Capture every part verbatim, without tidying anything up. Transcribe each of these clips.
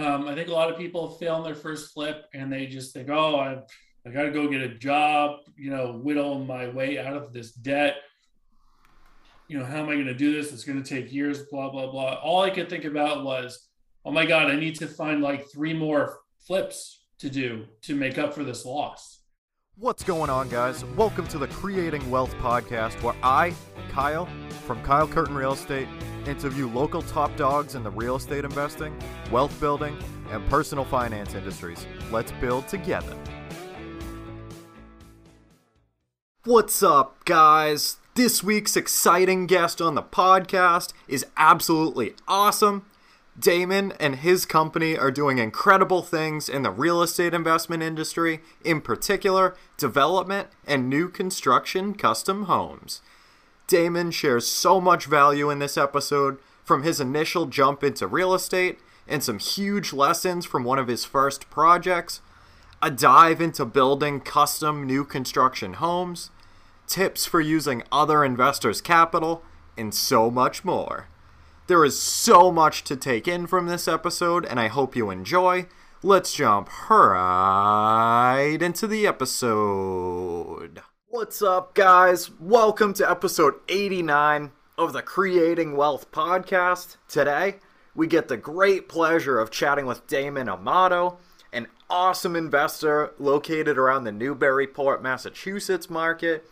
Um, I think a lot of people fail on their first flip and they just think, oh, I, I got to go get a job, you know, whittle my way out of this debt. You know, how am I going to do this? It's going to take years, blah, blah, blah. All I could think about was, oh my God, I need to find like three more flips to do to make up for this loss. What's going on, guys? Welcome to the Creating Wealth Podcast, where I, Kyle, from Kyle Curtin Real Estate, interview local top dogs in the real estate investing, wealth building, and personal finance industries. Let's build together. What's up, guys? This week's exciting guest on the podcast is absolutely awesome. Damon and his company are doing incredible things in the real estate investment industry, in particular, development and new construction custom homes. Damon shares so much value in this episode, from his initial jump into real estate and some huge lessons from one of his first projects, a dive into building custom new construction homes, tips for using other investors' capital, and so much more. There is so much to take in from this episode, and I hope you enjoy. Let's jump right into the episode. What's up, guys? Welcome to episode eighty-nine of the Creating Wealth Podcast. Today, we get the great pleasure of chatting with Damon Amato, an awesome investor located around the Newburyport, Massachusetts market.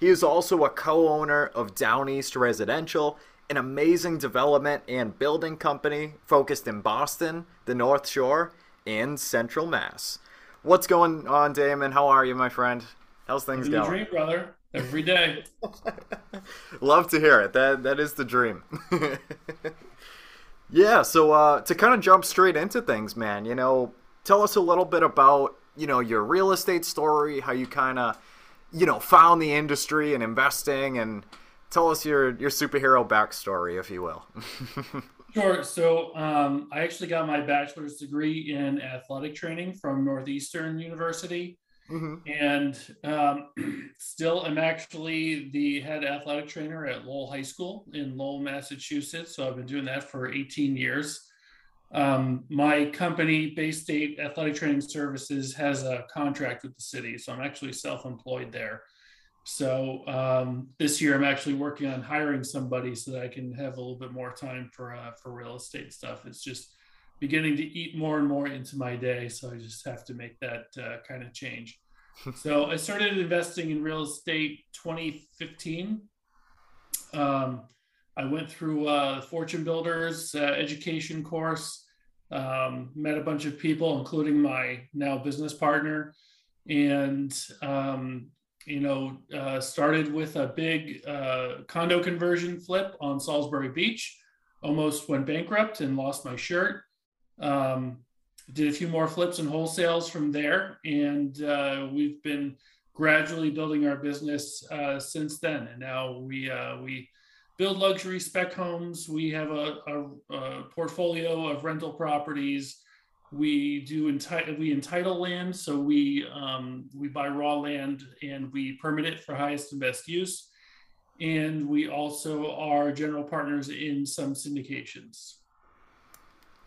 He is also a co-owner of Downeast Residential, an amazing development and building company focused in Boston, the North Shore, and Central Mass. What's going on, Damon? How are you, my friend? How's things going? Dream, brother. Every day. Love to hear it. That that is the dream. Yeah. So uh, to kind of jump straight into things, man. You know, tell us a little bit about you know your real estate story, how you kind of you know found the industry and investing, and tell us your your superhero backstory, if you will. Sure. So um, I actually got my bachelor's degree in athletic training from Northeastern University. Mm-hmm. And um, still, I'm actually the head athletic trainer at Lowell High School in Lowell, Massachusetts. So I've been doing that for eighteen years. Um, my company, Bay State Athletic Training Services, has a contract with the city. So I'm actually self-employed there. So um, this year, I'm actually working on hiring somebody so that I can have a little bit more time for uh, for real estate stuff. It's just beginning to eat more and more into my day. So I just have to make that uh, kind of change. So I started investing in real estate twenty fifteen. Um, I went through uh, the Fortune Builders uh, education course, um, met a bunch of people, including my now business partner, and um, you know, uh, started with a big uh, condo conversion flip on Salisbury Beach, almost went bankrupt and lost my shirt. Um, did a few more flips and wholesales from there. And uh, we've been gradually building our business uh, since then. And now we uh, we build luxury spec homes. We have a, a, a portfolio of rental properties. We do enti- we entitle land. So we um, we buy raw land and we permit it for highest and best use. And we also are general partners in some syndications.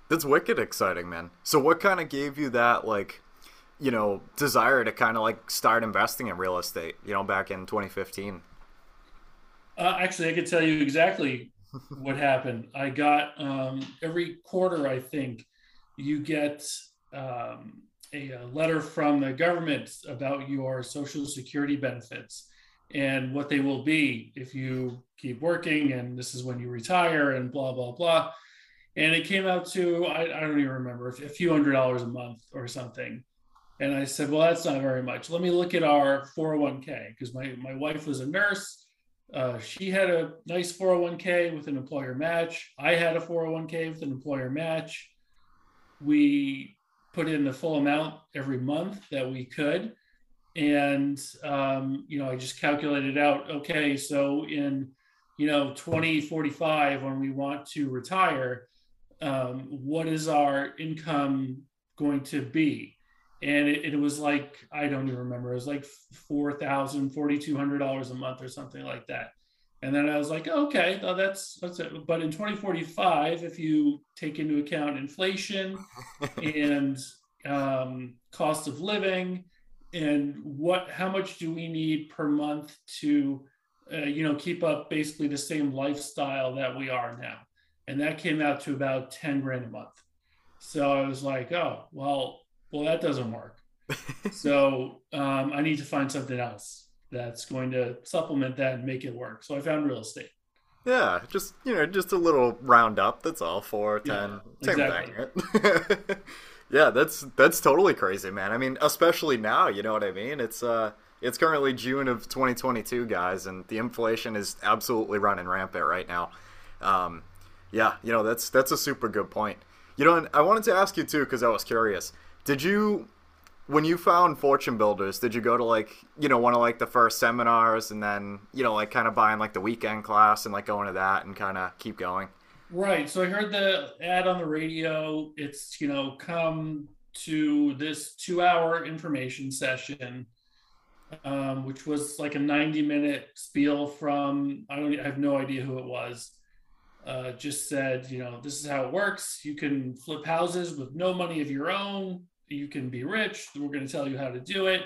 That's wicked exciting, man. So what kind of gave you that, like, you know, desire to kind of like start investing in real estate, you know, back in twenty fifteen? Uh, actually, I could tell you exactly what happened. I got um, every quarter, I think, you get um, a, a letter from the government about your Social Security benefits and what they will be if you keep working, and this is when you retire and blah, blah, blah. And it came out to, I, I don't even remember, a few hundred dollars a month or something. And I said, well, that's not very much. Let me look at our four oh one k, because my, my wife was a nurse. Uh, she had a nice four oh one k with an employer match. I had a four oh one k with an employer match. We put in the full amount every month that we could. And, um, you know, I just calculated out, okay, so in, you know, twenty forty-five, when we want to retire, um, what is our income going to be? And it, it was like, I don't even remember, it was like four thousand, four thousand two hundred dollars a month or something like that. And then I was like, oh, okay, oh, that's, that's it. But in twenty forty-five, if you take into account inflation and um, cost of living and what, how much do we need per month to, uh, you know, keep up basically the same lifestyle that we are now. And that came out to about ten grand a month. So I was like, oh, well, well, that doesn't work. So um, I need to find something else that's going to supplement that and make it work. So I found real estate. Yeah, just, you know, just a little round up. That's all. Four, ten, yeah, exactly. Yeah, that's that's totally crazy, man. I mean, especially now, you know what I mean? It's uh, it's currently June of twenty twenty-two, guys, and the inflation is absolutely running rampant right now. Um, yeah, you know, that's that's a super good point. You know, and I wanted to ask you too, because I was curious. Did you? When you found Fortune Builders, did you go to like, you know, one of like the first seminars and then, you know, like kind of buying like the weekend class and like going to that and kind of keep going? Right. So I heard the ad on the radio. It's, you know, come to this two hour information session, um, which was like a ninety minute spiel from, I don't, I have no idea who it was. Uh, just said, you know, this is how it works. You can flip houses with no money of your own. You can be rich. We're going to tell you how to do it.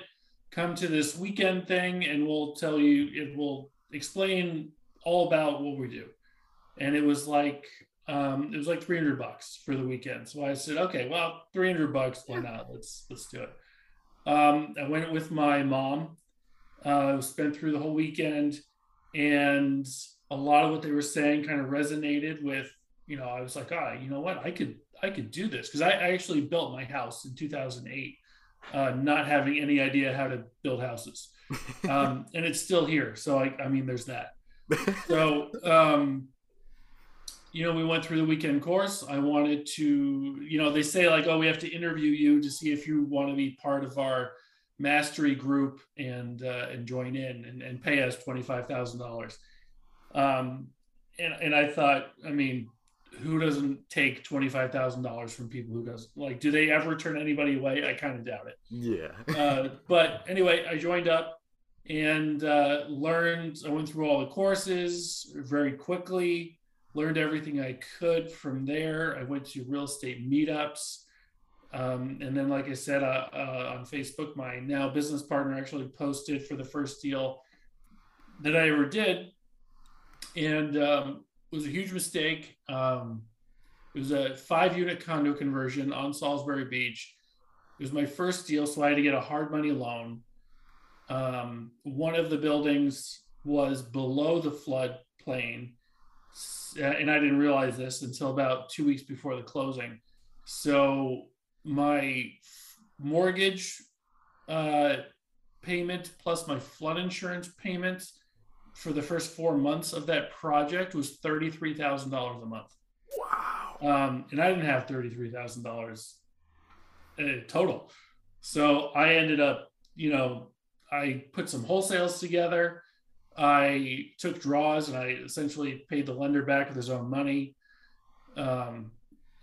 Come to this weekend thing and we'll tell you, it will explain all about what we do. And it was like, um, it was like three hundred bucks for the weekend. So I said, okay, well, three hundred bucks. Why not? Let's, let's do it. Um, I went with my mom, uh, spent through the whole weekend, and a lot of what they were saying kind of resonated with, you know, I was like, ah, you know what? I could, I could do this. Cause I, I actually built my house in two thousand eight, uh, not having any idea how to build houses. Um, and it's still here. So I, I mean, there's that. So, um, you know, we went through the weekend course. I wanted to, you know, they say like, oh, we have to interview you to see if you want to be part of our mastery group and, uh, and join in and, and pay us twenty-five thousand dollars. Um, and, and I thought, I mean, who doesn't take twenty-five thousand dollars from people who doesn't like, do they ever turn anybody away? I kind of doubt it. Yeah. uh, but anyway, I joined up and uh, learned, I went through all the courses very quickly, learned everything I could from there. I went to real estate meetups. Um, and then, like I said, uh, uh, on Facebook, my now business partner actually posted for the first deal that I ever did. And, um, it was a huge mistake. Um, it was a five unit condo conversion on Salisbury Beach. It was my first deal, so I had to get a hard money loan. Um, one of the buildings was below the floodplain, and I didn't realize this until about two weeks before the closing. So my mortgage uh, payment plus my flood insurance payments for the first four months of that project was thirty-three thousand dollars a month. Wow. Um, and I didn't have thirty-three thousand dollars uh, total. So I ended up, you know, I put some wholesales together. I took draws and I essentially paid the lender back with his own money. Um,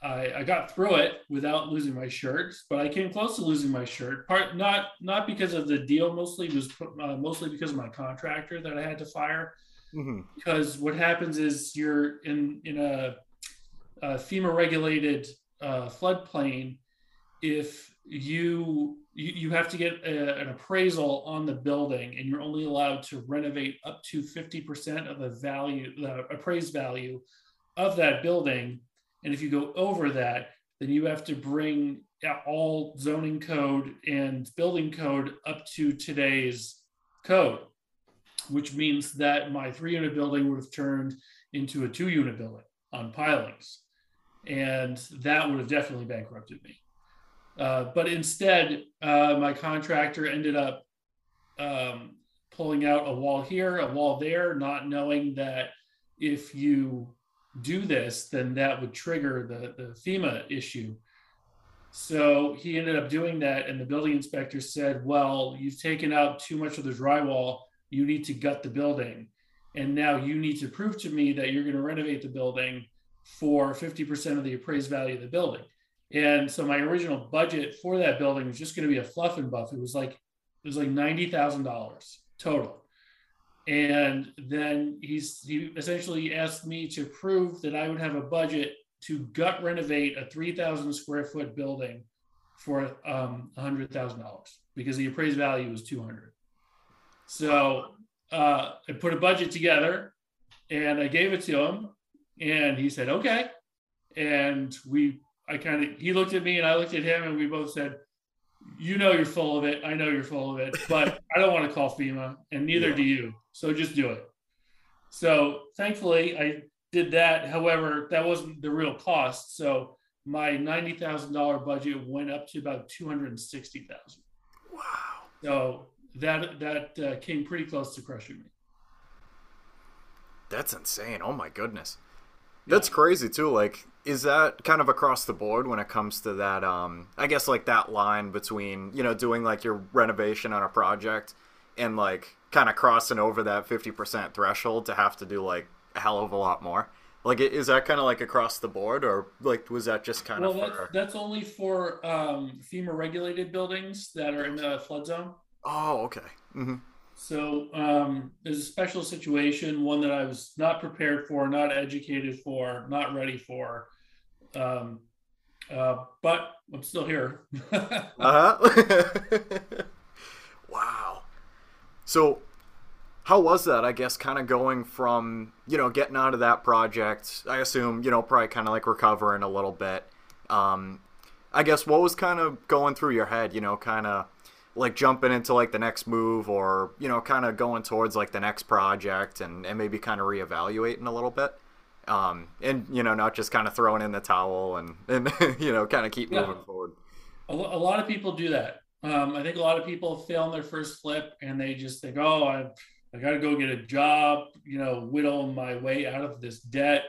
I, I got through it without losing my shirt, but I came close to losing my shirt. Part not not because of the deal, mostly was uh, mostly because of my contractor that I had to fire. Mm-hmm. Because what happens is you're in in a, a FEMA regulated uh, floodplain. If you, you you have to get a, an appraisal on the building, and you're only allowed to renovate up to fifty percent of the value, the appraised value of that building. And if you go over that, then you have to bring all zoning code and building code up to today's code, which means that my three unit building would have turned into a two unit building on pilings. And that would have definitely bankrupted me. Uh, but instead, uh, my contractor ended up um, pulling out a wall here, a wall there, not knowing that if you do this, then that would trigger the, the FEMA issue. So he ended up doing that, and the building inspector said, well, you've taken out too much of the drywall, you need to gut the building. And now you need to prove to me that you're going to renovate the building for fifty percent of the appraised value of the building. And so my original budget for that building was just going to be a fluff and buff. It was like, it was like ninety thousand dollars total. And then he's, he essentially asked me to prove that I would have a budget to gut renovate a three thousand square foot building for um, one hundred thousand dollars because the appraised value was two hundred. So uh, I put a budget together and I gave it to him and he said, okay. And we, I kind of, he looked at me and I looked at him and we both said, you know, you're full of it. I know you're full of it, but I don't want to call FEMA and neither yeah. do you. So just do it. So thankfully I did that. However, that wasn't the real cost. So my ninety thousand dollars budget went up to about two hundred sixty thousand dollars. Wow. So that, that uh, came pretty close to crushing me. That's insane. Oh my goodness. That's crazy too. Like, is that kind of across the board when it comes to that, um, I guess like that line between, you know, doing like your renovation on a project and like kind of crossing over that fifty percent threshold to have to do like a hell of a lot more? Like, is that kind of like across the board or like, was that just kind well, of, that's, for... that's only for, um, FEMA regulated buildings that are in the flood zone. Oh, okay. Mm-hmm. So um, there's a special situation, one that I was not prepared for, not educated for, not ready for, um, uh, but I'm still here. uh-huh. Wow. So how was that, I guess, kind of going from, you know, getting out of that project, I assume, you know, probably kind of like recovering a little bit. Um, I guess what was kind of going through your head, you know, kind of, like jumping into like the next move or, you know, kind of going towards like the next project and, and maybe kind of reevaluating a little bit. Um, and, you know, not just kind of throwing in the towel and, and you know, kind of keep yeah. moving forward. A lot of people do that. Um, I think a lot of people fail in their first flip and they just think, oh, I, I got to go get a job, you know, whittle my way out of this debt.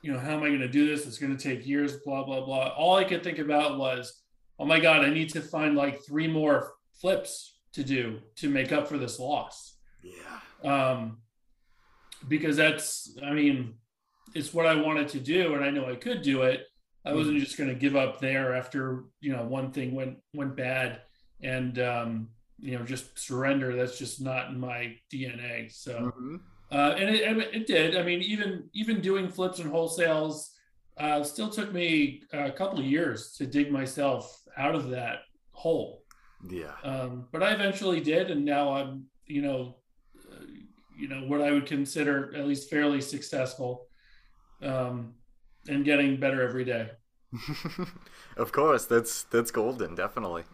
You know, how am I going to do this? It's going to take years, blah, blah, blah. All I could think about was, oh my God, I need to find like three more flips to do to make up for this loss. Yeah. Um, because that's, I mean, it's what I wanted to do. And I know I could do it. I wasn't just going to give up there after, you know, one thing went, went bad and, um, you know, just surrender. That's just not in my D N A. So, mm-hmm. uh, and it, it did. I mean, even, even doing flips and wholesales, Uh, still took me a couple of years to dig myself out of that hole. Yeah. Um, but I eventually did. And now I'm, you know, uh, you know, what I would consider at least fairly successful, um, and getting better every day. Of course. That's, that's golden. Definitely.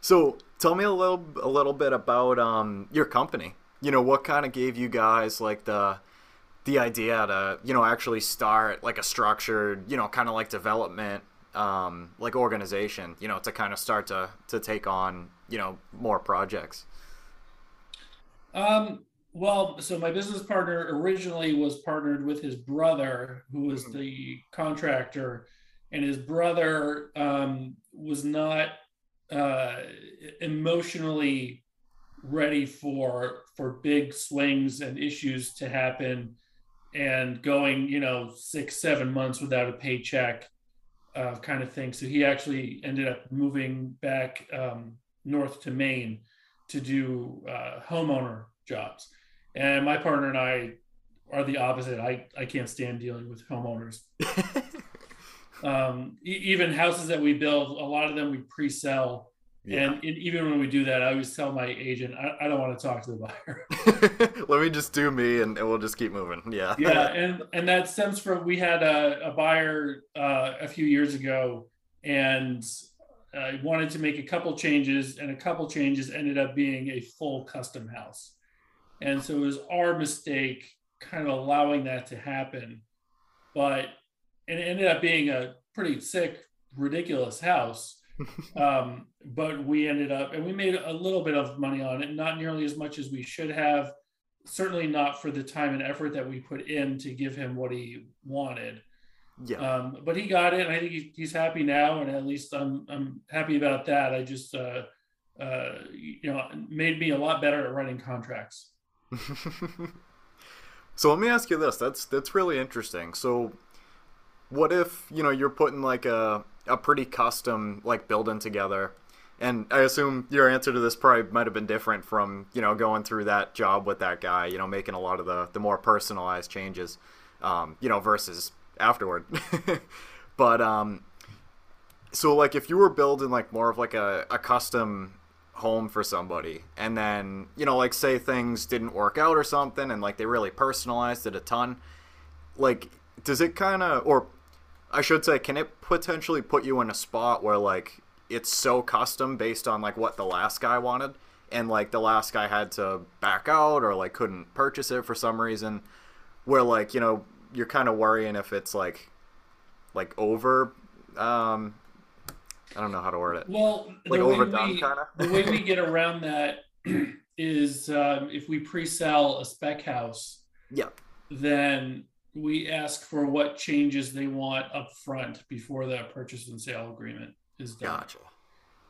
So tell me a little, a little bit about, um, your company, you know, what kind of gave you guys like the, the idea to, you know, actually start like a structured, you know, kind of like development, um, like organization, you know, to kind of start to, to take on, you know, more projects. Um, well, so my business partner originally was partnered with his brother, who was mm-hmm. the contractor, and his brother, um, was not, uh, emotionally ready for, for big swings and issues to happen. And going, you know, six, seven months without a paycheck, uh, kind of thing. So he actually ended up moving back um, north to Maine to do uh, homeowner jobs. And my partner and I are the opposite. I, I can't stand dealing with homeowners. um, e- even houses that we build, a lot of them we pre-sell. Yeah. And it, even when we do that, I always tell my agent, I, I don't want to talk to the buyer. Let me just do me and, and we'll just keep moving. Yeah. Yeah. And, and that stems from, we had a, a buyer uh, a few years ago and I uh, wanted to make a couple changes and a couple changes ended up being a full custom house. And so it was our mistake kind of allowing that to happen, but and it ended up being a pretty sick, ridiculous house. um, but we ended up, and we made a little bit of money on it, not nearly as much as we should have, certainly not for the time and effort that we put in to give him what he wanted. Yeah. Um, but he got it. And I think he, he's happy now. And at least I'm, I'm happy about that. I just, uh, uh, you know, made me a lot better at running contracts. So let me ask you this, that's, that's really interesting. So what if, you know, you're putting like a, a pretty custom like building together And I assume your answer to this probably might have been different from, you know, going through that job with that guy, you know, making a lot of the, the more personalized changes, um, you know, versus afterward. But um, so like if you were building like more of like a, a custom home for somebody, and then, you know, like say things didn't work out or something, and like they really personalized it a ton, like does it kind of, or I should say, can it potentially put you in a spot where like it's so custom based on like what the last guy wanted, and like the last guy had to back out or like couldn't purchase it for some reason, where like, you know, you're kind of worrying if it's like like over um I don't know how to word it. Well, like the, way overdone, we, the way we get around that is um, if we pre-sell a spec house, yeah, then we ask for what changes they want up front before that purchase and sale agreement is done. Gotcha.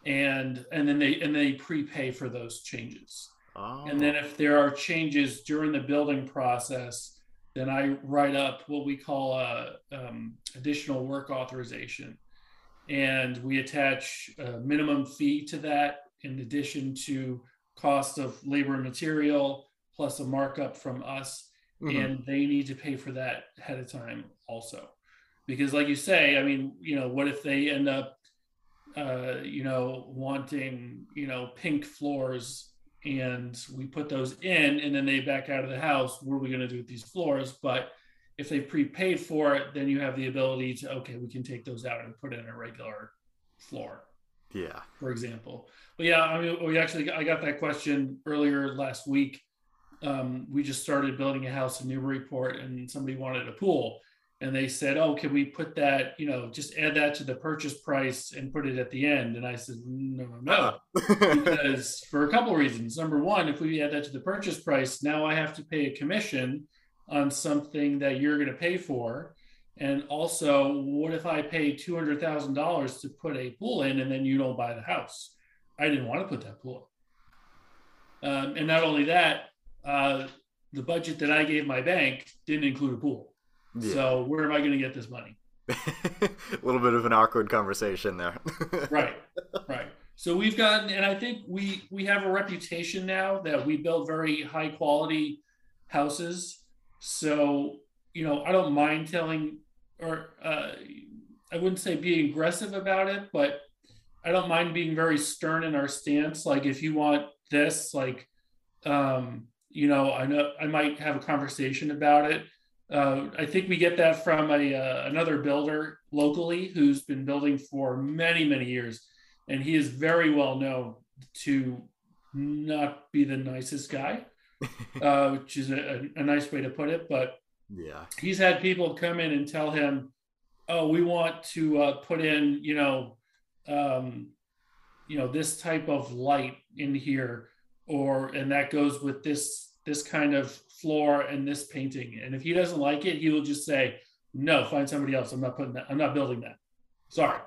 And and then they and they prepay for those changes. Oh. And then if there are changes during the building process, then I write up what we call a um, additional work authorization. And we attach a minimum fee to that in addition to cost of labor and material, plus a markup from us. Mm-hmm. And they need to pay for that ahead of time also. Because like you say, I mean, you know, what if they end up, uh, you know, wanting, you know, pink floors, and we put those in and then they back out of the house, what are we going to do with these floors? But if they prepaid for it, then you have the ability to, okay, we can take those out and put in a regular floor. Yeah. For example. But yeah, I mean, we actually, I got that question earlier last week. Um, we just started building a house in Newburyport, and somebody wanted a pool, and they said, oh, can we put that, you know, just add that to the purchase price and put it at the end? And I said, no, no, no, because for a couple of reasons. Number one, if we add that to the purchase price, now I have to pay a commission on something that you're going to pay for. And also, what if I pay two hundred thousand dollars to put a pool in and then you don't buy the house? I didn't want to put that pool in. Um, and not only that, uh, the budget that I gave my bank didn't include a pool. Yeah. So where am I going to get this money? A little bit of an awkward conversation there. Right, right. So we've gotten, and I think we, we have a reputation now that we build very high quality houses. So, you know, I don't mind telling, or uh, I wouldn't say being aggressive about it, but I don't mind being very stern in our stance. Like if you want this, like, um, you know, I know I might have a conversation about it. Uh, I think we get that from a uh, another builder locally who's been building for many, many years. And he is very well known to not be the nicest guy. uh, which is a, a nice way to put it, but yeah, he's had people come in and tell him, "Oh, we want to uh, put in, you know, um, you know, this type of light in here, or and that goes with this this kind of floor and this painting." And if he doesn't like it, he will just say, "No, find somebody else. I'm not putting that. I'm not building that. Sorry."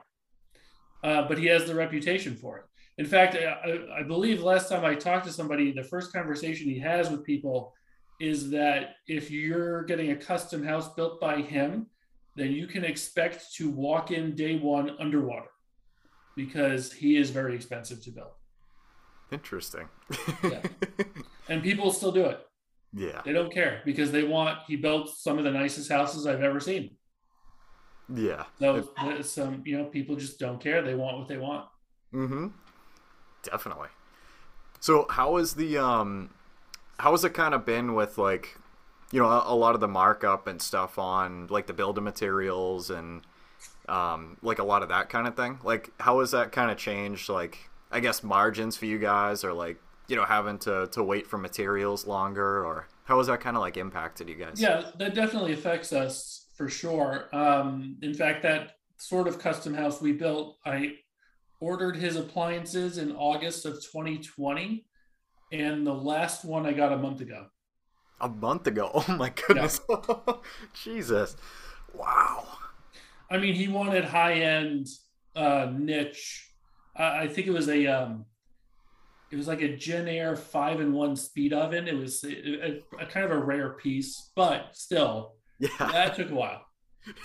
Uh, but he has the reputation for it. In fact, I, I believe last time I talked to somebody, the first conversation he has with people is that if you're getting a custom house built by him, then you can expect to walk in day one underwater, because he is very expensive to build. Interesting. Yeah. And people still do it. Yeah. They don't care because they want, he built some of the nicest houses I've ever seen. Yeah. So it, some, you know, people just don't care. They want what they want. Mm-hmm. Definitely. So how is the um how has it kind of been with, like, you know, a, a lot of the markup and stuff on like the building materials and um like a lot of that kind of thing? Like how has that kind of changed, like, I guess margins for you guys, or like, you know, having to to wait for materials longer, or how has that kind of like impacted you guys? Yeah, that definitely affects us for sure. Um in fact, that sort of custom house we built, I ordered his appliances in August of twenty twenty, and the last one I got a month ago. A month ago? Oh my goodness. Yeah. Jesus. Wow. I mean, he wanted high-end uh, niche. Uh, I think it was a, um, it was like a Gen Air five in one speed oven. It was a, a, a kind of a rare piece, but still, yeah. That took a while.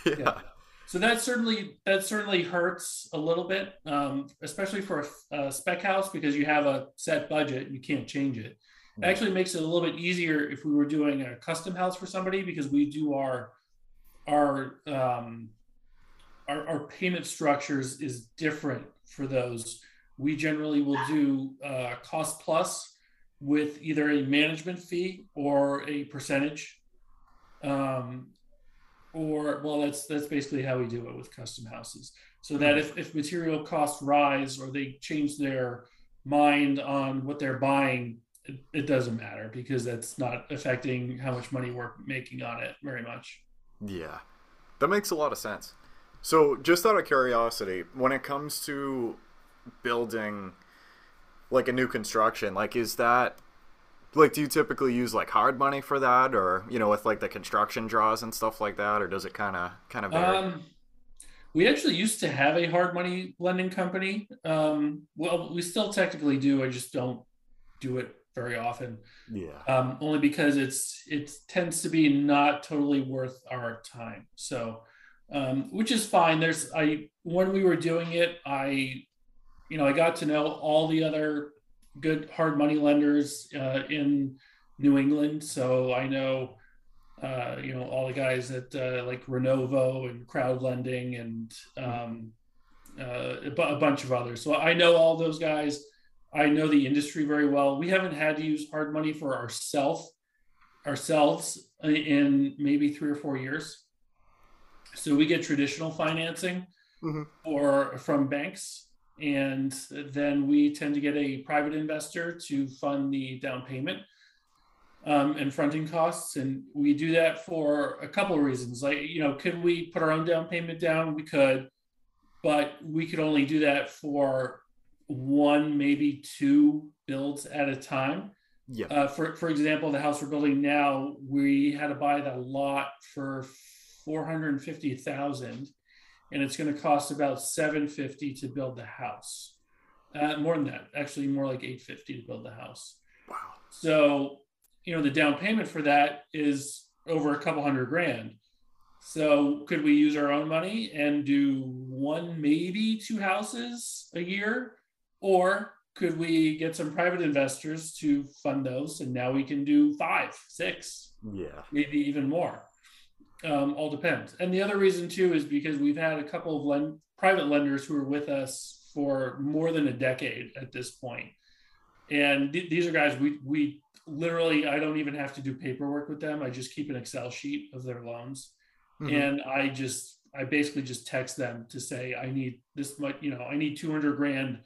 Yeah. Yeah. So that certainly that certainly hurts a little bit, um, especially for a, a spec house, because you have a set budget, you can't change it. It actually makes it a little bit easier if we were doing a custom house for somebody, because we do our our um, our, our payment structures is different for those. We generally will do uh, cost plus with either a management fee or a percentage. Um, Or, well, that's that's basically how we do it with custom houses. So that if, if material costs rise or they change their mind on what they're buying, it, it doesn't matter, because that's not affecting how much money we're making on it very much. Yeah, that makes a lot of sense. So just out of curiosity, when it comes to building like a new construction, like is that... Like, do you typically use like hard money for that, or, you know, with like the construction draws and stuff like that, or does it kind of kind of vary? Um, we actually used to have a hard money lending company. Um, well, we still technically do. I just don't do it very often. Yeah. Um, only because it's it tends to be not totally worth our time. So, um, which is fine. There's I when we were doing it, I, you know, I got to know all the other good hard money lenders uh, in New England. So I know, uh, you know, all the guys at uh, like Renovo and Crowd Lending and um, uh, a bunch of others. So I know all those guys. I know the industry very well. We haven't had to use hard money for ourself, ourselves in maybe three or four years. So we get traditional financing mm-hmm. or from banks. And then we tend to get a private investor to fund the down payment um, and fronting costs. And we do that for a couple of reasons. Like, you know, could we put our own down payment down? We could, but we could only do that for one, maybe two builds at a time. Yeah. Uh, for, for example, the house we're building now, we had to buy the lot for four hundred fifty thousand dollars. And it's going to cost about seven hundred fifty dollars to build the house. Uh, more than that, actually, more like eight hundred fifty dollars to build the house. Wow! So, you know, the down payment for that is over a couple hundred grand. So, could we use our own money and do one, maybe two houses a year, or could we get some private investors to fund those? And now we can do five, six, yeah, maybe even more. Um, all depends. And the other reason too is because we've had a couple of lend- private lenders who are with us for more than a decade at this point. And th- these are guys we we literally, I don't even have to do paperwork with them. I just keep an Excel sheet of their loans. Mm-hmm. And I just, I basically just text them to say, I need this much, you know, I need two hundred grand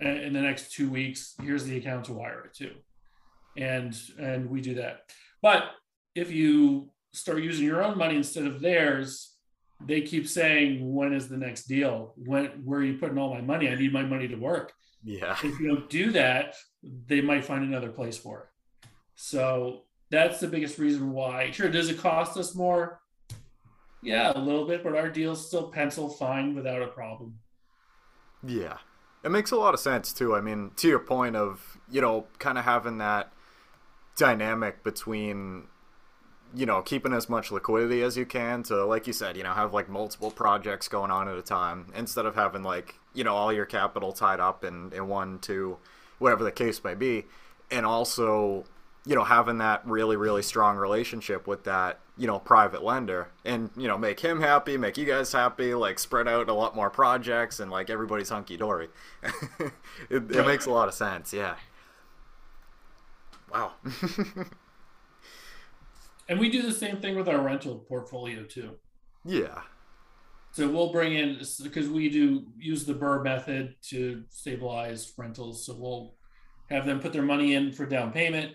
in the next two weeks. Here's the account to wire it to. And, and we do that. But if you start using your own money instead of theirs, they keep saying, when is the next deal? When, where are you putting all my money? I need my money to work. Yeah. If you don't do that, they might find another place for it. So that's the biggest reason why. Sure, does it cost us more? Yeah, a little bit, but our deals still pencil fine without a problem. Yeah. It makes a lot of sense too. I mean, to your point of, you know, kind of having that dynamic between, you know, keeping as much liquidity as you can to, like you said, you know, have like multiple projects going on at a time, instead of having like, you know, all your capital tied up in, in one, two, whatever the case may be. And also, you know, having that really, really strong relationship with that, you know, private lender, and, you know, make him happy, make you guys happy, like spread out a lot more projects, and like everybody's hunky dory. it, it makes a lot of sense. Yeah. Wow. And we do the same thing with our rental portfolio too. Yeah. So we'll bring in, because we do use the B R R R R method to stabilize rentals. So we'll have them put their money in for down payment.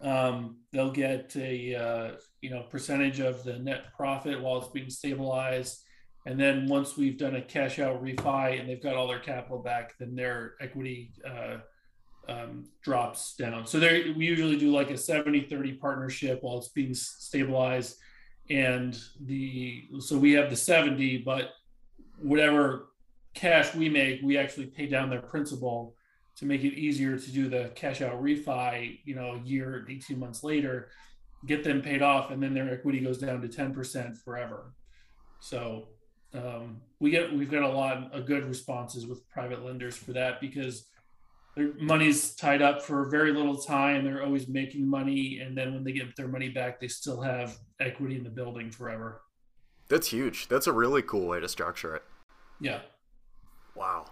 Um, they'll get a uh, you know percentage of the net profit while it's being stabilized. And then once we've done a cash out refi and they've got all their capital back, then their equity uh Um, drops down. So there, we usually do like a seventy thirty partnership while it's being stabilized, and the so we have the seventy, but whatever cash we make, we actually pay down their principal to make it easier to do the cash out refi, you know, a year, eighteen months later, get them paid off, and then their equity goes down to ten percent forever. So um, we get we've got a lot of good responses with private lenders for that, because their money's tied up for very little time. They're always making money, and then when they get their money back, they still have equity in the building forever. That's huge. That's a really cool way to structure it. Yeah. Wow.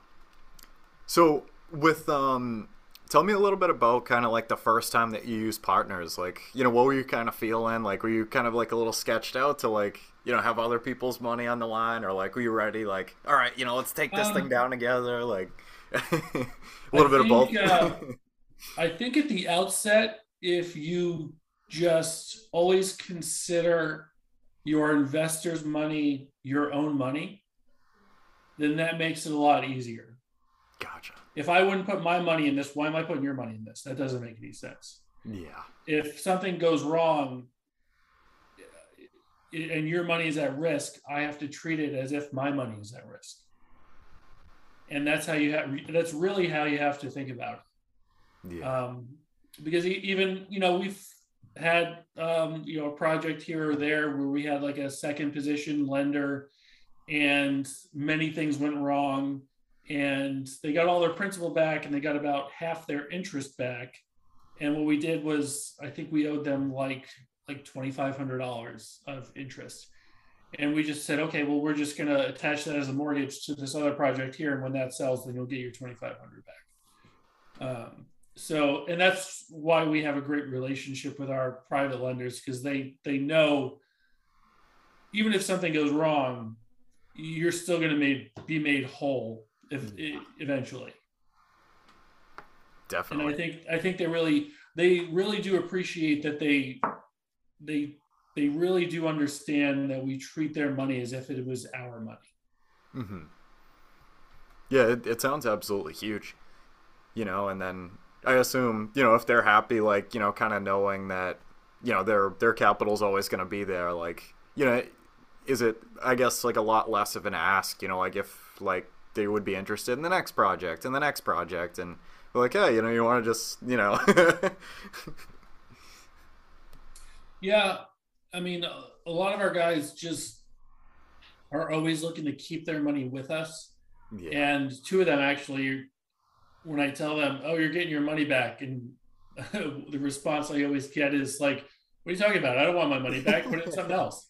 So with um tell me a little bit about kind of like the first time that you used partners. Like, you know, what were you kind of feeling? Like, were you kind of like a little sketched out to like, you know, have other people's money on the line, or like, were you ready? Like, all right, you know, let's take this um, thing down together. Like a little I bit think, of both. uh, I think at the outset, if you just always consider your investors' money your own money, then that makes it a lot easier. Gotcha. If I wouldn't put my money in this, why am I putting your money in this? That doesn't make any sense. Yeah. If something goes wrong and your money is at risk, I have to treat it as if my money is at risk. And that's how you have, that's really how you have to think about it. Yeah. Um, because even, you know, we've had, um, you know, a project here or there where we had like a second position lender and many things went wrong. And they got all their principal back and they got about half their interest back. And what we did was, I think we owed them like like twenty-five hundred dollars of interest. And we just said, okay, well, we're just going to attach that as a mortgage to this other project here. And when that sells, then you'll get your twenty-five hundred dollars back. Um, so, and that's why we have a great relationship with our private lenders, because they they know, even if something goes wrong, you're still going to made, be made whole. If, eventually. Definitely. And I think I think they really they really do appreciate that they they they really do understand that we treat their money as if it was our money. Mm-hmm. Yeah, it, it sounds absolutely huge. You know, and then I assume, you know, if they're happy, like, you know, kind of knowing that, you know, their their capital's always going to be there, like, you know, is it, I guess, like a lot less of an ask, you know, like if like they would be interested in the next project and the next project, and we're like, hey, you know, you want to just, you know. Yeah. I mean, a lot of our guys just are always looking to keep their money with us. Yeah. And two of them, actually, when I tell them, oh, you're getting your money back, and the response I always get is like, what are you talking about? I don't want my money back. Put it in something else.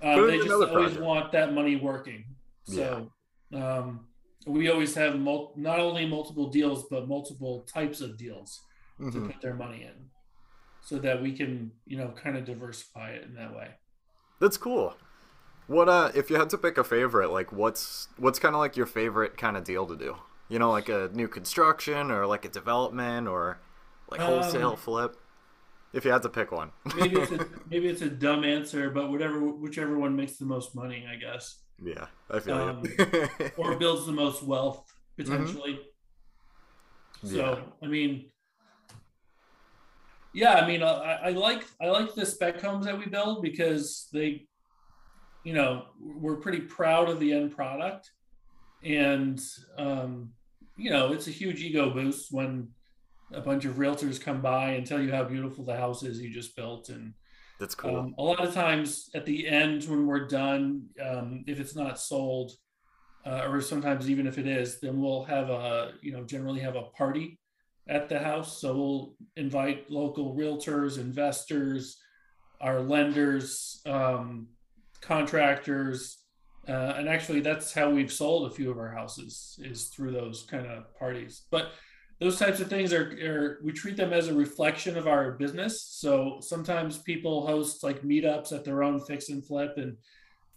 Um, they just always project. want that money working. So yeah. um, we always have mul- not only multiple deals, but multiple types of deals mm-hmm. to put their money in, so that we can, you know, kind of diversify it in that way. That's cool. What uh, if you had to pick a favorite, like what's what's kind of like your favorite kind of deal to do? You know, like a new construction or like a development or like wholesale um, flip? If you had to pick one. maybe it's a, maybe it's a dumb answer, but whatever, whichever one makes the most money, I guess. Yeah, I feel um, it. Or builds the most wealth, potentially. Mm-hmm. So, yeah. I mean, yeah, I mean, I, I like I like the spec homes that we build, because they, you know, we're pretty proud of the end product. And, um, you know, it's a huge ego boost when a bunch of realtors come by and tell you how beautiful the house is you just built. And that's cool. Um, a lot of times at the end when we're done, um, if it's not sold, uh, or sometimes even if it is, then we'll have a, you know, generally have a party at the house. So we'll invite local realtors, investors, our lenders, um, contractors. Uh, and actually that's how we've sold a few of our houses, is through those kind of parties. But those types of things are, are, we treat them as a reflection of our business. So sometimes people host like meetups at their own fix and flip, and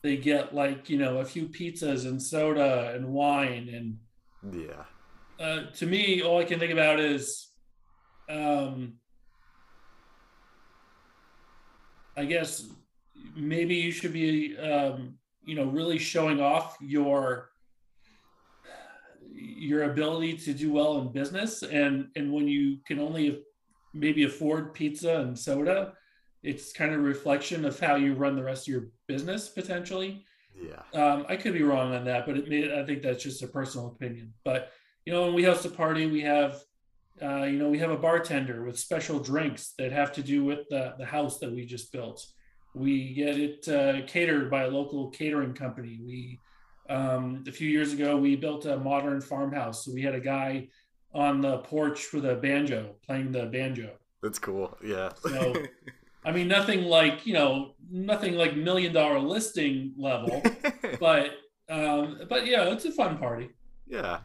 they get like, you know, a few pizzas and soda and wine. And yeah, uh, to me, all I can think about is, um, I guess maybe you should be, um, you know, really showing off your your ability to do well in business. And, and when you can only maybe afford pizza and soda, it's kind of a reflection of how you run the rest of your business, potentially. Yeah. Um, I could be wrong on that, but it made, I think that's just a personal opinion. But, you know, when we host a party, we have, uh, you know, we have a bartender with special drinks that have to do with the, the house that we just built. We get it uh, catered by a local catering company. We, um, a few years ago, we built a modern farmhouse. So we had a guy on the porch with a banjo, playing the banjo. That's cool. Yeah. So, I mean, nothing like, you know, nothing like million dollar listing level, but, um, but yeah, it's a fun party. Yeah.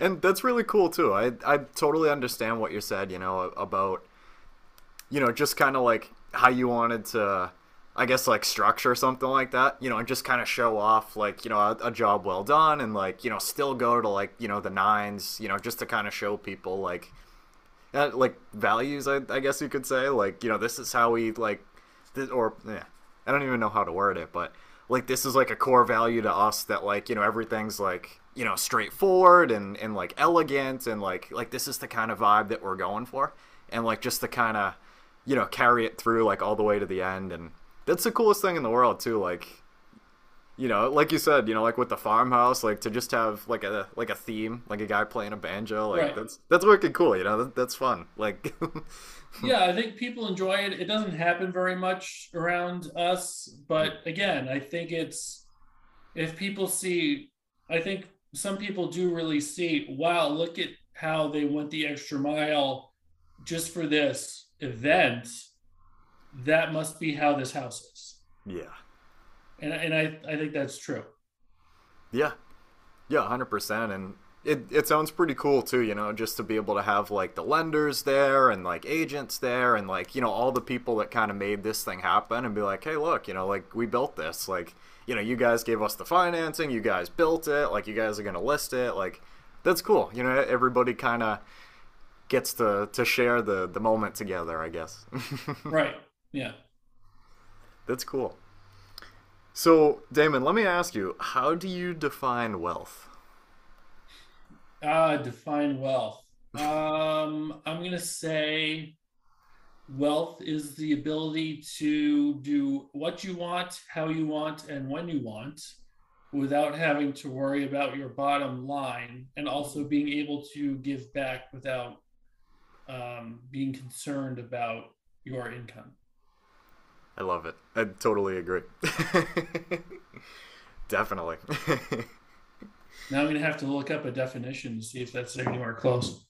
And that's really cool too. I, I totally understand what you said, you know, about, you know, just kind of like how you wanted to, I guess, like structure something like that, you know, and just kind of show off like, you know, a, a job well done, and like, you know, still go to like, you know, the nines, you know, just to kind of show people like, uh, like values, I, I guess you could say, like, you know, this is how we like, this, or yeah, I don't even know how to word it, but like, this is like a core value to us that like, you know, everything's like, you know, straightforward and, and like elegant, and like, like this is the kind of vibe that we're going for, and like just to kind of, you know, carry it through like all the way to the end. And that's the coolest thing in the world too. Like, you know, like you said, you know, like with the farmhouse, like to just have like a, like a theme, like a guy playing a banjo, like right. that's, that's wicked cool. You know, that, that's fun. Like, yeah, I think people enjoy it. It doesn't happen very much around us, but again, I think it's, if people see, I think some people do really see, wow, look at how they went the extra mile just for this event. That must be how this house is. Yeah. And, and I, I think that's true. Yeah. Yeah, one hundred percent. And it, it sounds pretty cool too, you know, just to be able to have like the lenders there and like agents there and like, you know, all the people that kind of made this thing happen, and be like, hey, look, you know, like we built this, like, you know, you guys gave us the financing, you guys built it, like you guys are going to list it. Like, that's cool. You know, everybody kind of gets to, to share the, the moment together, I guess. Right. Yeah. That's cool. So, Damon, let me ask you, how do you define wealth? Uh, define wealth. Um, I'm going to say wealth is the ability to do what you want, how you want, and when you want, without having to worry about your bottom line, and also being able to give back without um, being concerned about your income. I love it. I totally agree. Definitely. Now I'm going to have to look up a definition to see if that's anywhere close.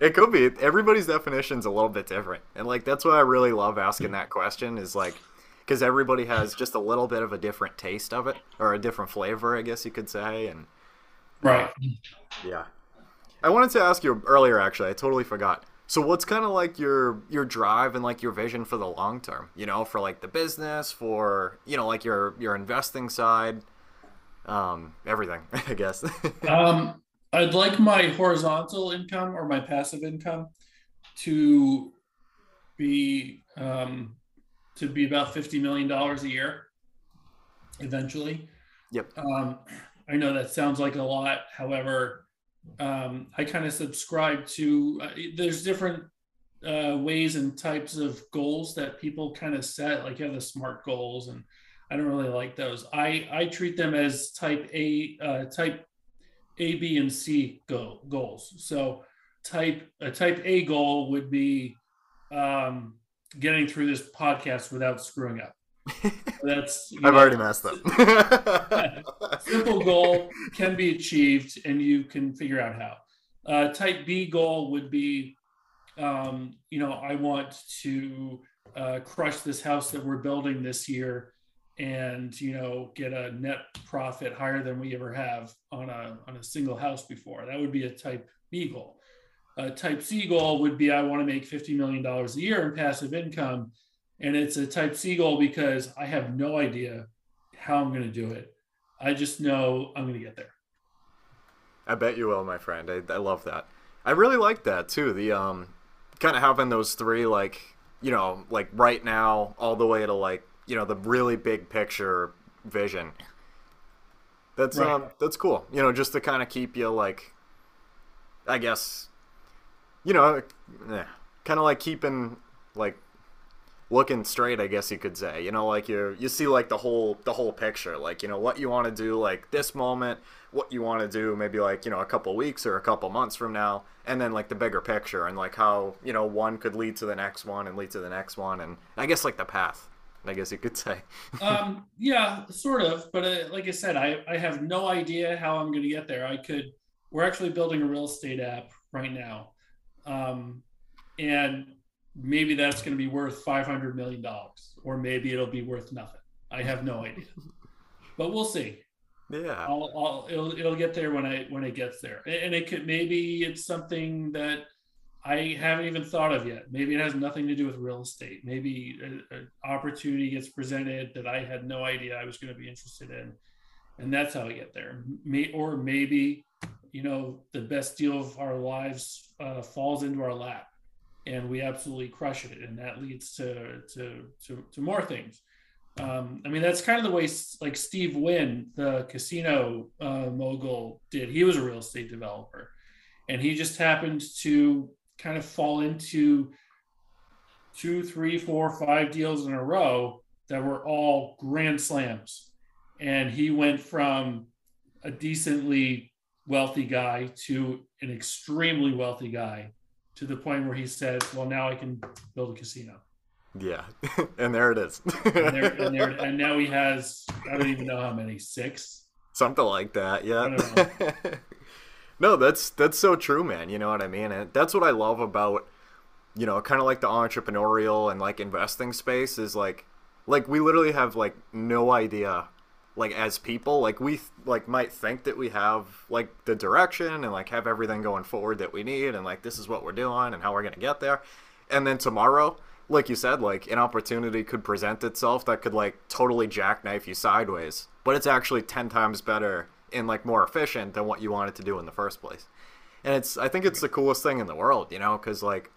It could be. Everybody's definition's a little bit different. And like, that's why I really love asking that question, is like, because everybody has just a little bit of a different taste of it, or a different flavor, I guess you could say. And right. Yeah. I wanted to ask you earlier, actually, I totally forgot. So what's kind of like your, your drive and like your vision for the long term, you know, for like the business, for, you know, like your, your investing side, um, everything, I guess. um, I'd like my horizontal income or my passive income to be, um, to be about fifty million dollars a year eventually. Yep. Um, I know that sounds like a lot. However, Um, I kind of subscribe to, uh, there's different uh, ways and types of goals that people kind of set, like you have the SMART goals, and I don't really like those. I, I treat them as type A, uh, type A, B, and C go, goals. So type a type A goal would be um, getting through this podcast without screwing up. That's I've know, already messed up. Simple goal can be achieved, and you can figure out how. Uh, type B goal would be, um, you know, I want to uh, crush this house that we're building this year, and you know, get a net profit higher than we ever have on a on a single house before. That would be a type B goal. Uh, type C goal would be I want to make fifty million dollars a year in passive income. And it's a type C goal because I have no idea how I'm going to do it. I just know I'm going to get there. I bet you will, my friend. I, I love that. I really like that too. The um, kind of having those three, like, you know, like right now all the way to like, you know, the really big picture vision. That's, right. um, that's cool. You know, just to kind of keep you like, I guess, you know, eh, kind of like keeping like, looking straight, I guess you could say, you know, like you you see like the whole the whole picture, like, you know, what you want to do, like this moment, what you want to do maybe like, you know, a couple weeks or a couple months from now, and then like the bigger picture and like how, you know, one could lead to the next one and lead to the next one, and I guess like the path, I guess you could say. um yeah, sort of, but uh, like I said, I I have no idea how I'm going to get there. I could we're actually building a real estate app right now. Um and maybe that's going to be worth five hundred million dollars, or maybe it'll be worth nothing. I have no idea, but we'll see. Yeah. I'll, I'll, it'll, it'll get there when I, when it gets there. And it could, maybe it's something that I haven't even thought of yet. Maybe it has nothing to do with real estate. Maybe an opportunity gets presented that I had no idea I was going to be interested in. And that's how I get there. May, or maybe, you know, the best deal of our lives uh, falls into our lap, and we absolutely crush it, and that leads to to to, to more things. Um, I mean, that's kind of the way like Steve Wynn, the casino uh, mogul, did. He was a real estate developer, and he just happened to kind of fall into two, three, four, five deals in a row that were all grand slams, and he went from a decently wealthy guy to an extremely wealthy guy, to the point where he says, well, now I can build a casino. Yeah. And there it is. and, there, and, there, and now he has, I don't even know how many, six? Something like that. Yeah. No, that's, that's so true, man. You know what I mean? And that's what I love about, you know, kind of like the entrepreneurial and like investing space is like, like we literally have like no idea, like as people, like we like might think that we have like the direction and like have everything going forward that we need, and like this is what we're doing and how we're going to get there, and then tomorrow, like you said, like an opportunity could present itself that could like totally jackknife you sideways, but it's actually ten times better and like more efficient than what you wanted to do in the first place. And it's, I think it's the coolest thing in the world, you know, because like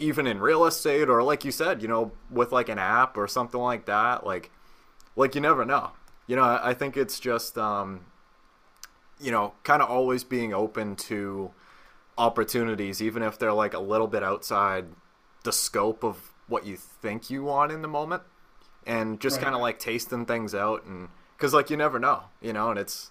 even in real estate, or like you said, you know, with like an app or something like that, like like you never know. You know, I think it's just, um, you know, kind of always being open to opportunities, even if they're like a little bit outside the scope of what you think you want in the moment, and just right. kind of like tasting things out. And because like you never know, you know, and it's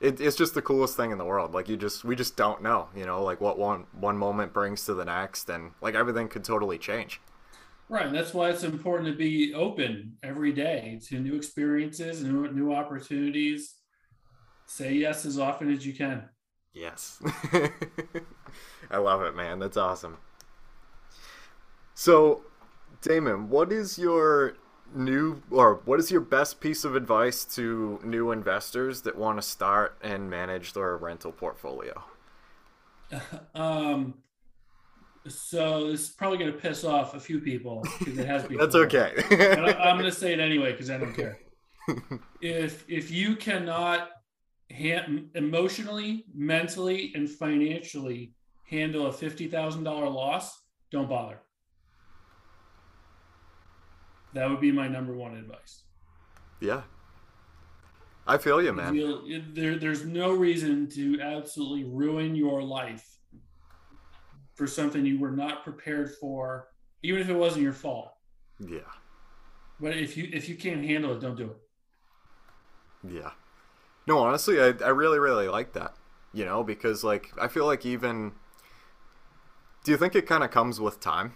it, it's just the coolest thing in the world. Like you just we just don't know, you know, like what one one moment brings to the next, and like everything could totally change. Right. And that's why it's important to be open every day to new experiences and new, new opportunities. Say yes as often as you can. Yes. I love it, man. That's awesome. So, Damon, what is your new or what is your best piece of advice to new investors that want to start and manage their rental portfolio? um So this is probably going to piss off a few people because it has been. That's okay. But I'm going to say it anyway because I don't care. If if you cannot hand, emotionally, mentally, and financially handle a fifty thousand dollars loss, don't bother. That would be my number one advice. Yeah. I feel you, man. You, there, there's no reason to absolutely ruin your life for something you were not prepared for, even if it wasn't your fault. Yeah. But if you if you can't handle it, don't do it. Yeah. No, honestly, I, I really, really like that, you know, because, like, I feel like even, do you think it kind of comes with time?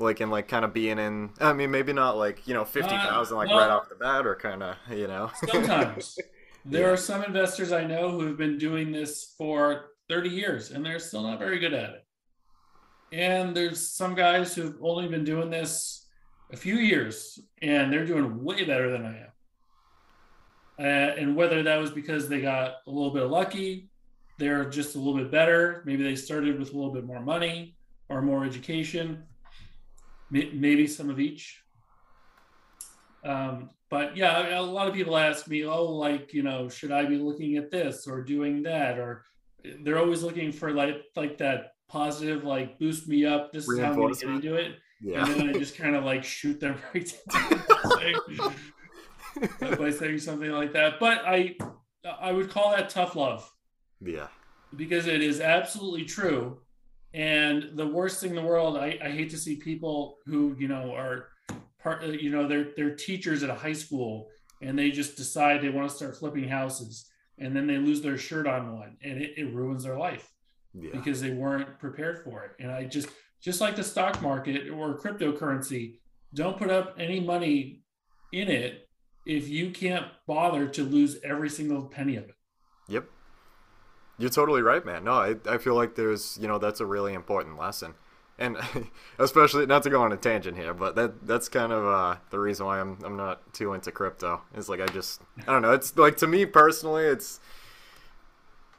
Like, in, like, kind of being in, I mean, maybe not, like, you know, fifty thousand, uh, like, well, right off the bat, or kind of, you know. Sometimes. There yeah. are some investors I know who have been doing this for thirty years, and they're still not very good at it. And there's some guys who've only been doing this a few years, and they're doing way better than I am. Uh, and whether that was because they got a little bit lucky, they're just a little bit better. Maybe they started with a little bit more money or more education, M- maybe some of each. Um, but yeah, a lot of people ask me, oh, like, you know, should I be looking at this or doing that? Or they're always looking for like, like that positive, like boost me up. This is how I'm going to get into it. Yeah. And then I just kind of like shoot them right down by saying something like that. But I, I would call that tough love. Yeah. Because it is absolutely true. And the worst thing in the world, I, I hate to see people who, you know, are part, you know, they're, they're teachers at a high school and they just decide they want to start flipping houses, and then they lose their shirt on one, and it, it ruins their life yeah. because they weren't prepared for it. And I just, just like the stock market or cryptocurrency, don't put up any money in it if you can't bother to lose every single penny of it. Yep. You're totally right, man. No, I, I feel like there's, you know, that's a really important lesson. And especially, not to go on a tangent here, but that that's kind of uh, the reason why I'm I'm not too into crypto. It's like I just, I don't know. It's like, to me personally, it's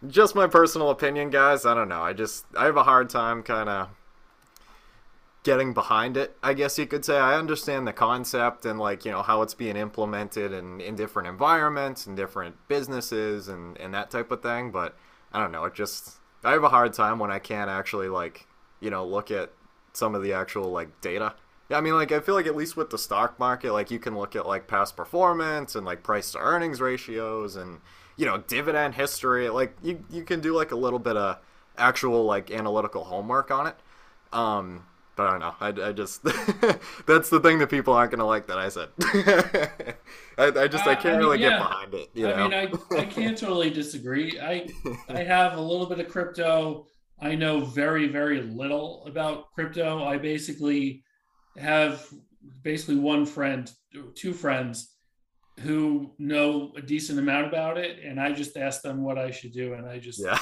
just my personal opinion, guys. I don't know. I just, I have a hard time kind of getting behind it, I guess you could say. I understand the concept and, like, you know, how it's being implemented in, in different environments and different businesses and, and that type of thing. But I don't know. It just, I have a hard time when I can't actually, like, you know, look at some of the actual, like, data. Yeah, I mean, like, I feel like at least with the stock market, like, you can look at, like, past performance and, like, price to earnings ratios and, you know, dividend history. Like, you you can do, like, a little bit of actual, like, analytical homework on it. Um, but I don't know. I, I just, that's the thing that people aren't going to like that I said. I, I just, I can't I mean, really yeah. get behind it. You I know? mean, I, I can't totally disagree. I I have a little bit of crypto. I know very, very little about crypto. I basically have basically one friend, two friends who know a decent amount about it. And I just ask them what I should do. And I just yeah.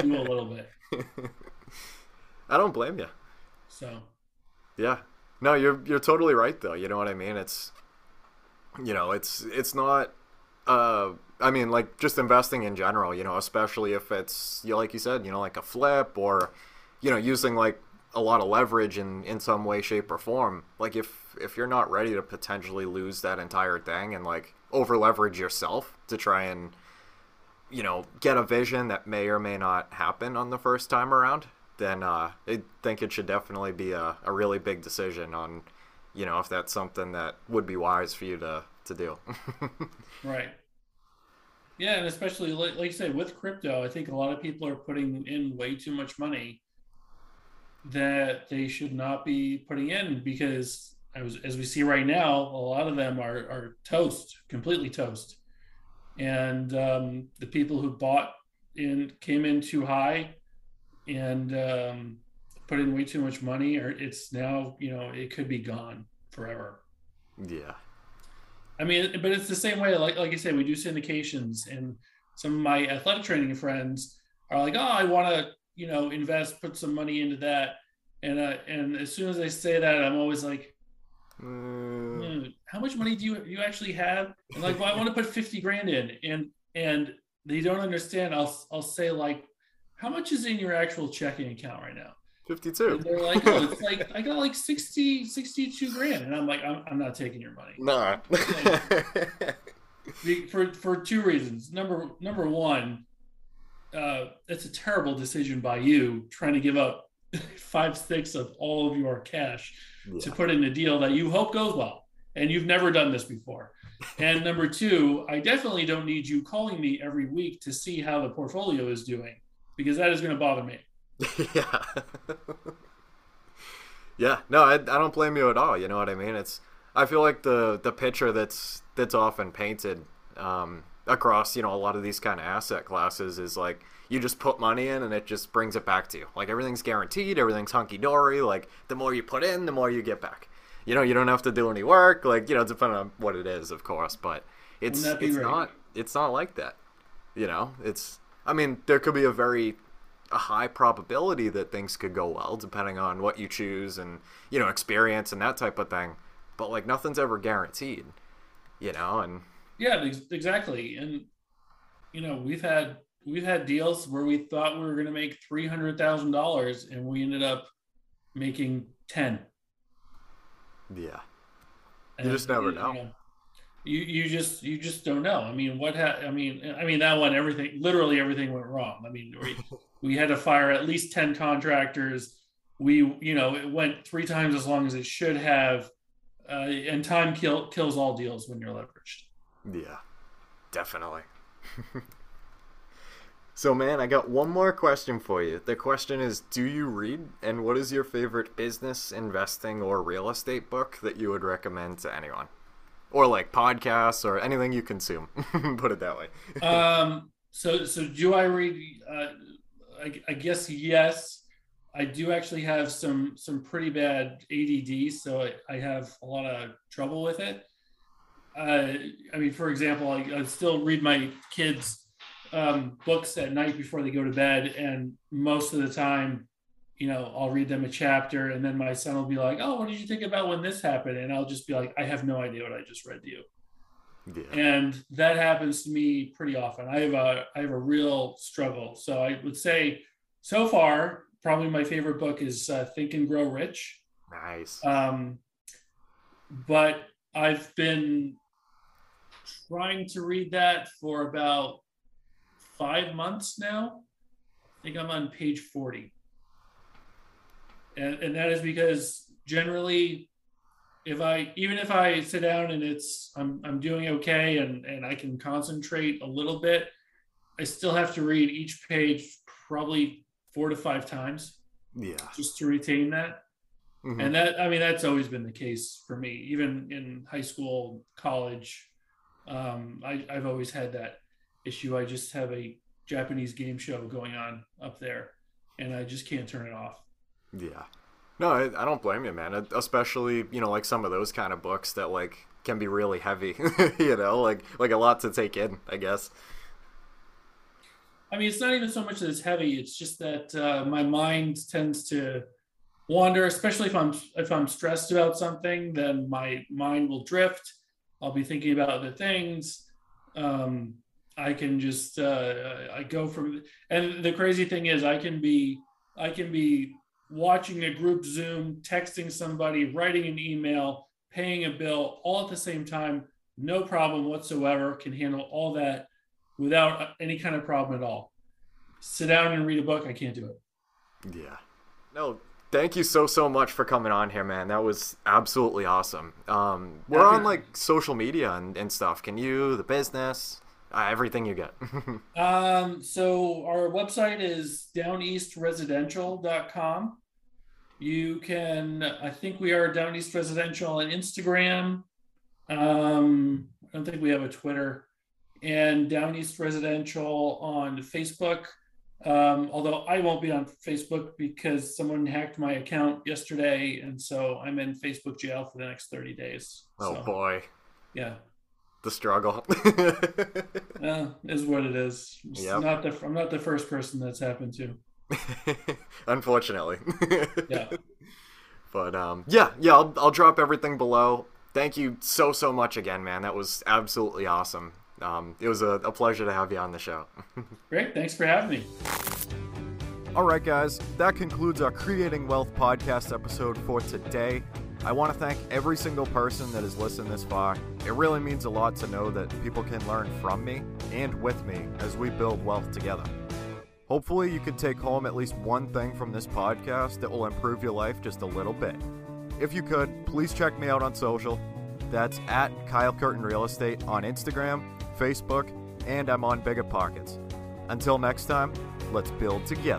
do a little bit. I don't blame you. So, yeah, no, you're, you're totally right though. You know what I mean? It's, you know, it's, it's not, uh, I mean, like, just investing in general, you know, especially if it's, you know, like you said, you know, like a flip or, you know, using, like, a lot of leverage in, in some way, shape, or form. Like, if, if you're not ready to potentially lose that entire thing and, like, over leverage yourself to try and, you know, get a vision that may or may not happen on the first time around, then uh, I think it should definitely be a, a really big decision on, you know, if that's something that would be wise for you to, to do. Right. Yeah, and especially, like, like I said, with crypto, I think a lot of people are putting in way too much money that they should not be putting in, because as, as we see right now, a lot of them are, are toast, completely toast. And um, the people who bought in came in too high and um, put in way too much money, or it's now, you know, it could be gone forever. Yeah. I mean, but it's the same way, like like you say, we do syndications, and some of my athletic training friends are like, oh, I want to, you know, invest, put some money into that. And uh, and as soon as they say that, I'm always like, mm, how much money do you you actually have? And like, well, I want to put fifty grand in. And and they don't understand. I'll I'll say, like, how much is in your actual checking account right now? fifty-two. And they're like, oh, it's like, I got like sixty, sixty-two grand. And I'm like, I'm, I'm not taking your money. No. Nah. Like, for, for two reasons. Number, number one, uh, it's a terrible decision by you trying to give up five, six of all of your cash yeah. to put in a deal that you hope goes well. And you've never done this before. And number two, I definitely don't need you calling me every week to see how the portfolio is doing, because that is going to bother me. yeah yeah no I, I don't blame you at all. You know what I mean? It's, I feel like the the picture that's that's often painted um across, you know, a lot of these kind of asset classes is like, you just put money in and it just brings it back to you. Like, everything's guaranteed, everything's hunky-dory. Like, the more you put in, the more you get back. You know, you don't have to do any work. Like, you know, depending on what it is, of course, but it's it's right? not it's not like that. You know, it's, I mean, there could be a very a high probability that things could go well depending on what you choose and, you know, experience and that type of thing, but like, nothing's ever guaranteed, you know. And yeah, exactly. And, you know, we've had we've had deals where we thought we were going to make three hundred thousand dollars and we ended up making ten. Yeah, and you just never know. You know, you you just you just don't know. I mean, what ha- I mean I mean that one, everything, literally everything went wrong. I mean, we, we had to fire at least ten contractors. We, you know, it went three times as long as it should have. Uh, and time kill, kills all deals when you're leveraged. Yeah, definitely. So, man, I got one more question for you. The question is, do you read? And what is your favorite business, investing, or real estate book that you would recommend to anyone? Or, like, podcasts or anything you consume. Put it that way. um. So, so do I read? Uh, I, I guess, yes. I do actually have some some pretty bad A D D, so I, I have a lot of trouble with it. Uh, I mean, for example, I, I still read my kids' um, books at night before they go to bed. And most of the time, you know, I'll read them a chapter and then my son will be like, oh, what did you think about when this happened? And I'll just be like, I have no idea what I just read to you. Yeah. And that happens to me pretty often. I have a, I have a real struggle. So I would say so far, probably my favorite book is uh, Think and Grow Rich. Nice. Um, but I've been trying to read that for about five months now. I think I'm on page forty. And, and that is because generally, if I, even if I sit down and it's, I'm, I'm doing okay and, and I can concentrate a little bit, I still have to read each page probably four to five times. Yeah. Just to retain that. Mm-hmm. And that, I mean, that's always been the case for me, even in high school, college. Um, I, I've always had that issue. I just have a Japanese game show going on up there and I just can't turn it off. Yeah. No, I, I don't blame you, man. Especially, you know, like some of those kind of books that like can be really heavy, you know, like, like a lot to take in, I guess. I mean, it's not even so much that it's heavy. It's just that uh, my mind tends to wander, especially if I'm, if I'm stressed about something, then my mind will drift. I'll be thinking about other things. Um, I can just, uh, I go from, and the crazy thing is I can be, I can be watching a group Zoom, texting somebody, writing an email, paying a bill, all at the same time, no problem whatsoever, can handle all that without any kind of problem at all. Sit down and read a book, I can't do it. Yeah. No, thank you so, so much for coming on here, man. That was absolutely awesome. Um, we're yeah. on like social media and, and stuff. Can you, the business, uh, everything you get. um, so our website is downeast residential dot com. You can, I think we are Downeast Residential on Instagram. Um, I don't think we have a Twitter. And Downeast Residential on Facebook. Um, although I won't be on Facebook because someone hacked my account yesterday. And so I'm in Facebook jail for the next thirty days. Oh so, boy. Yeah. The struggle. uh, is what it is. Yep. Not the, I'm not the first person that's happened to. Unfortunately. Yeah. But um, yeah, yeah, I'll, I'll drop everything below. Thank you so, so much again, man. That was absolutely awesome. Um, it was a, a pleasure to have you on the show. Great. Thanks for having me. All right, guys, that concludes our Creating Wealth podcast episode for today. I want to thank every single person that has listened this far. It really means a lot to know that people can learn from me and with me as we build wealth together. Hopefully you can take home at least one thing from this podcast that will improve your life just a little bit. If you could, please check me out on social. That's at Kyle Curtin Real Estate on Instagram, Facebook, and I'm on Biggerpockets. Until next time, let's build together.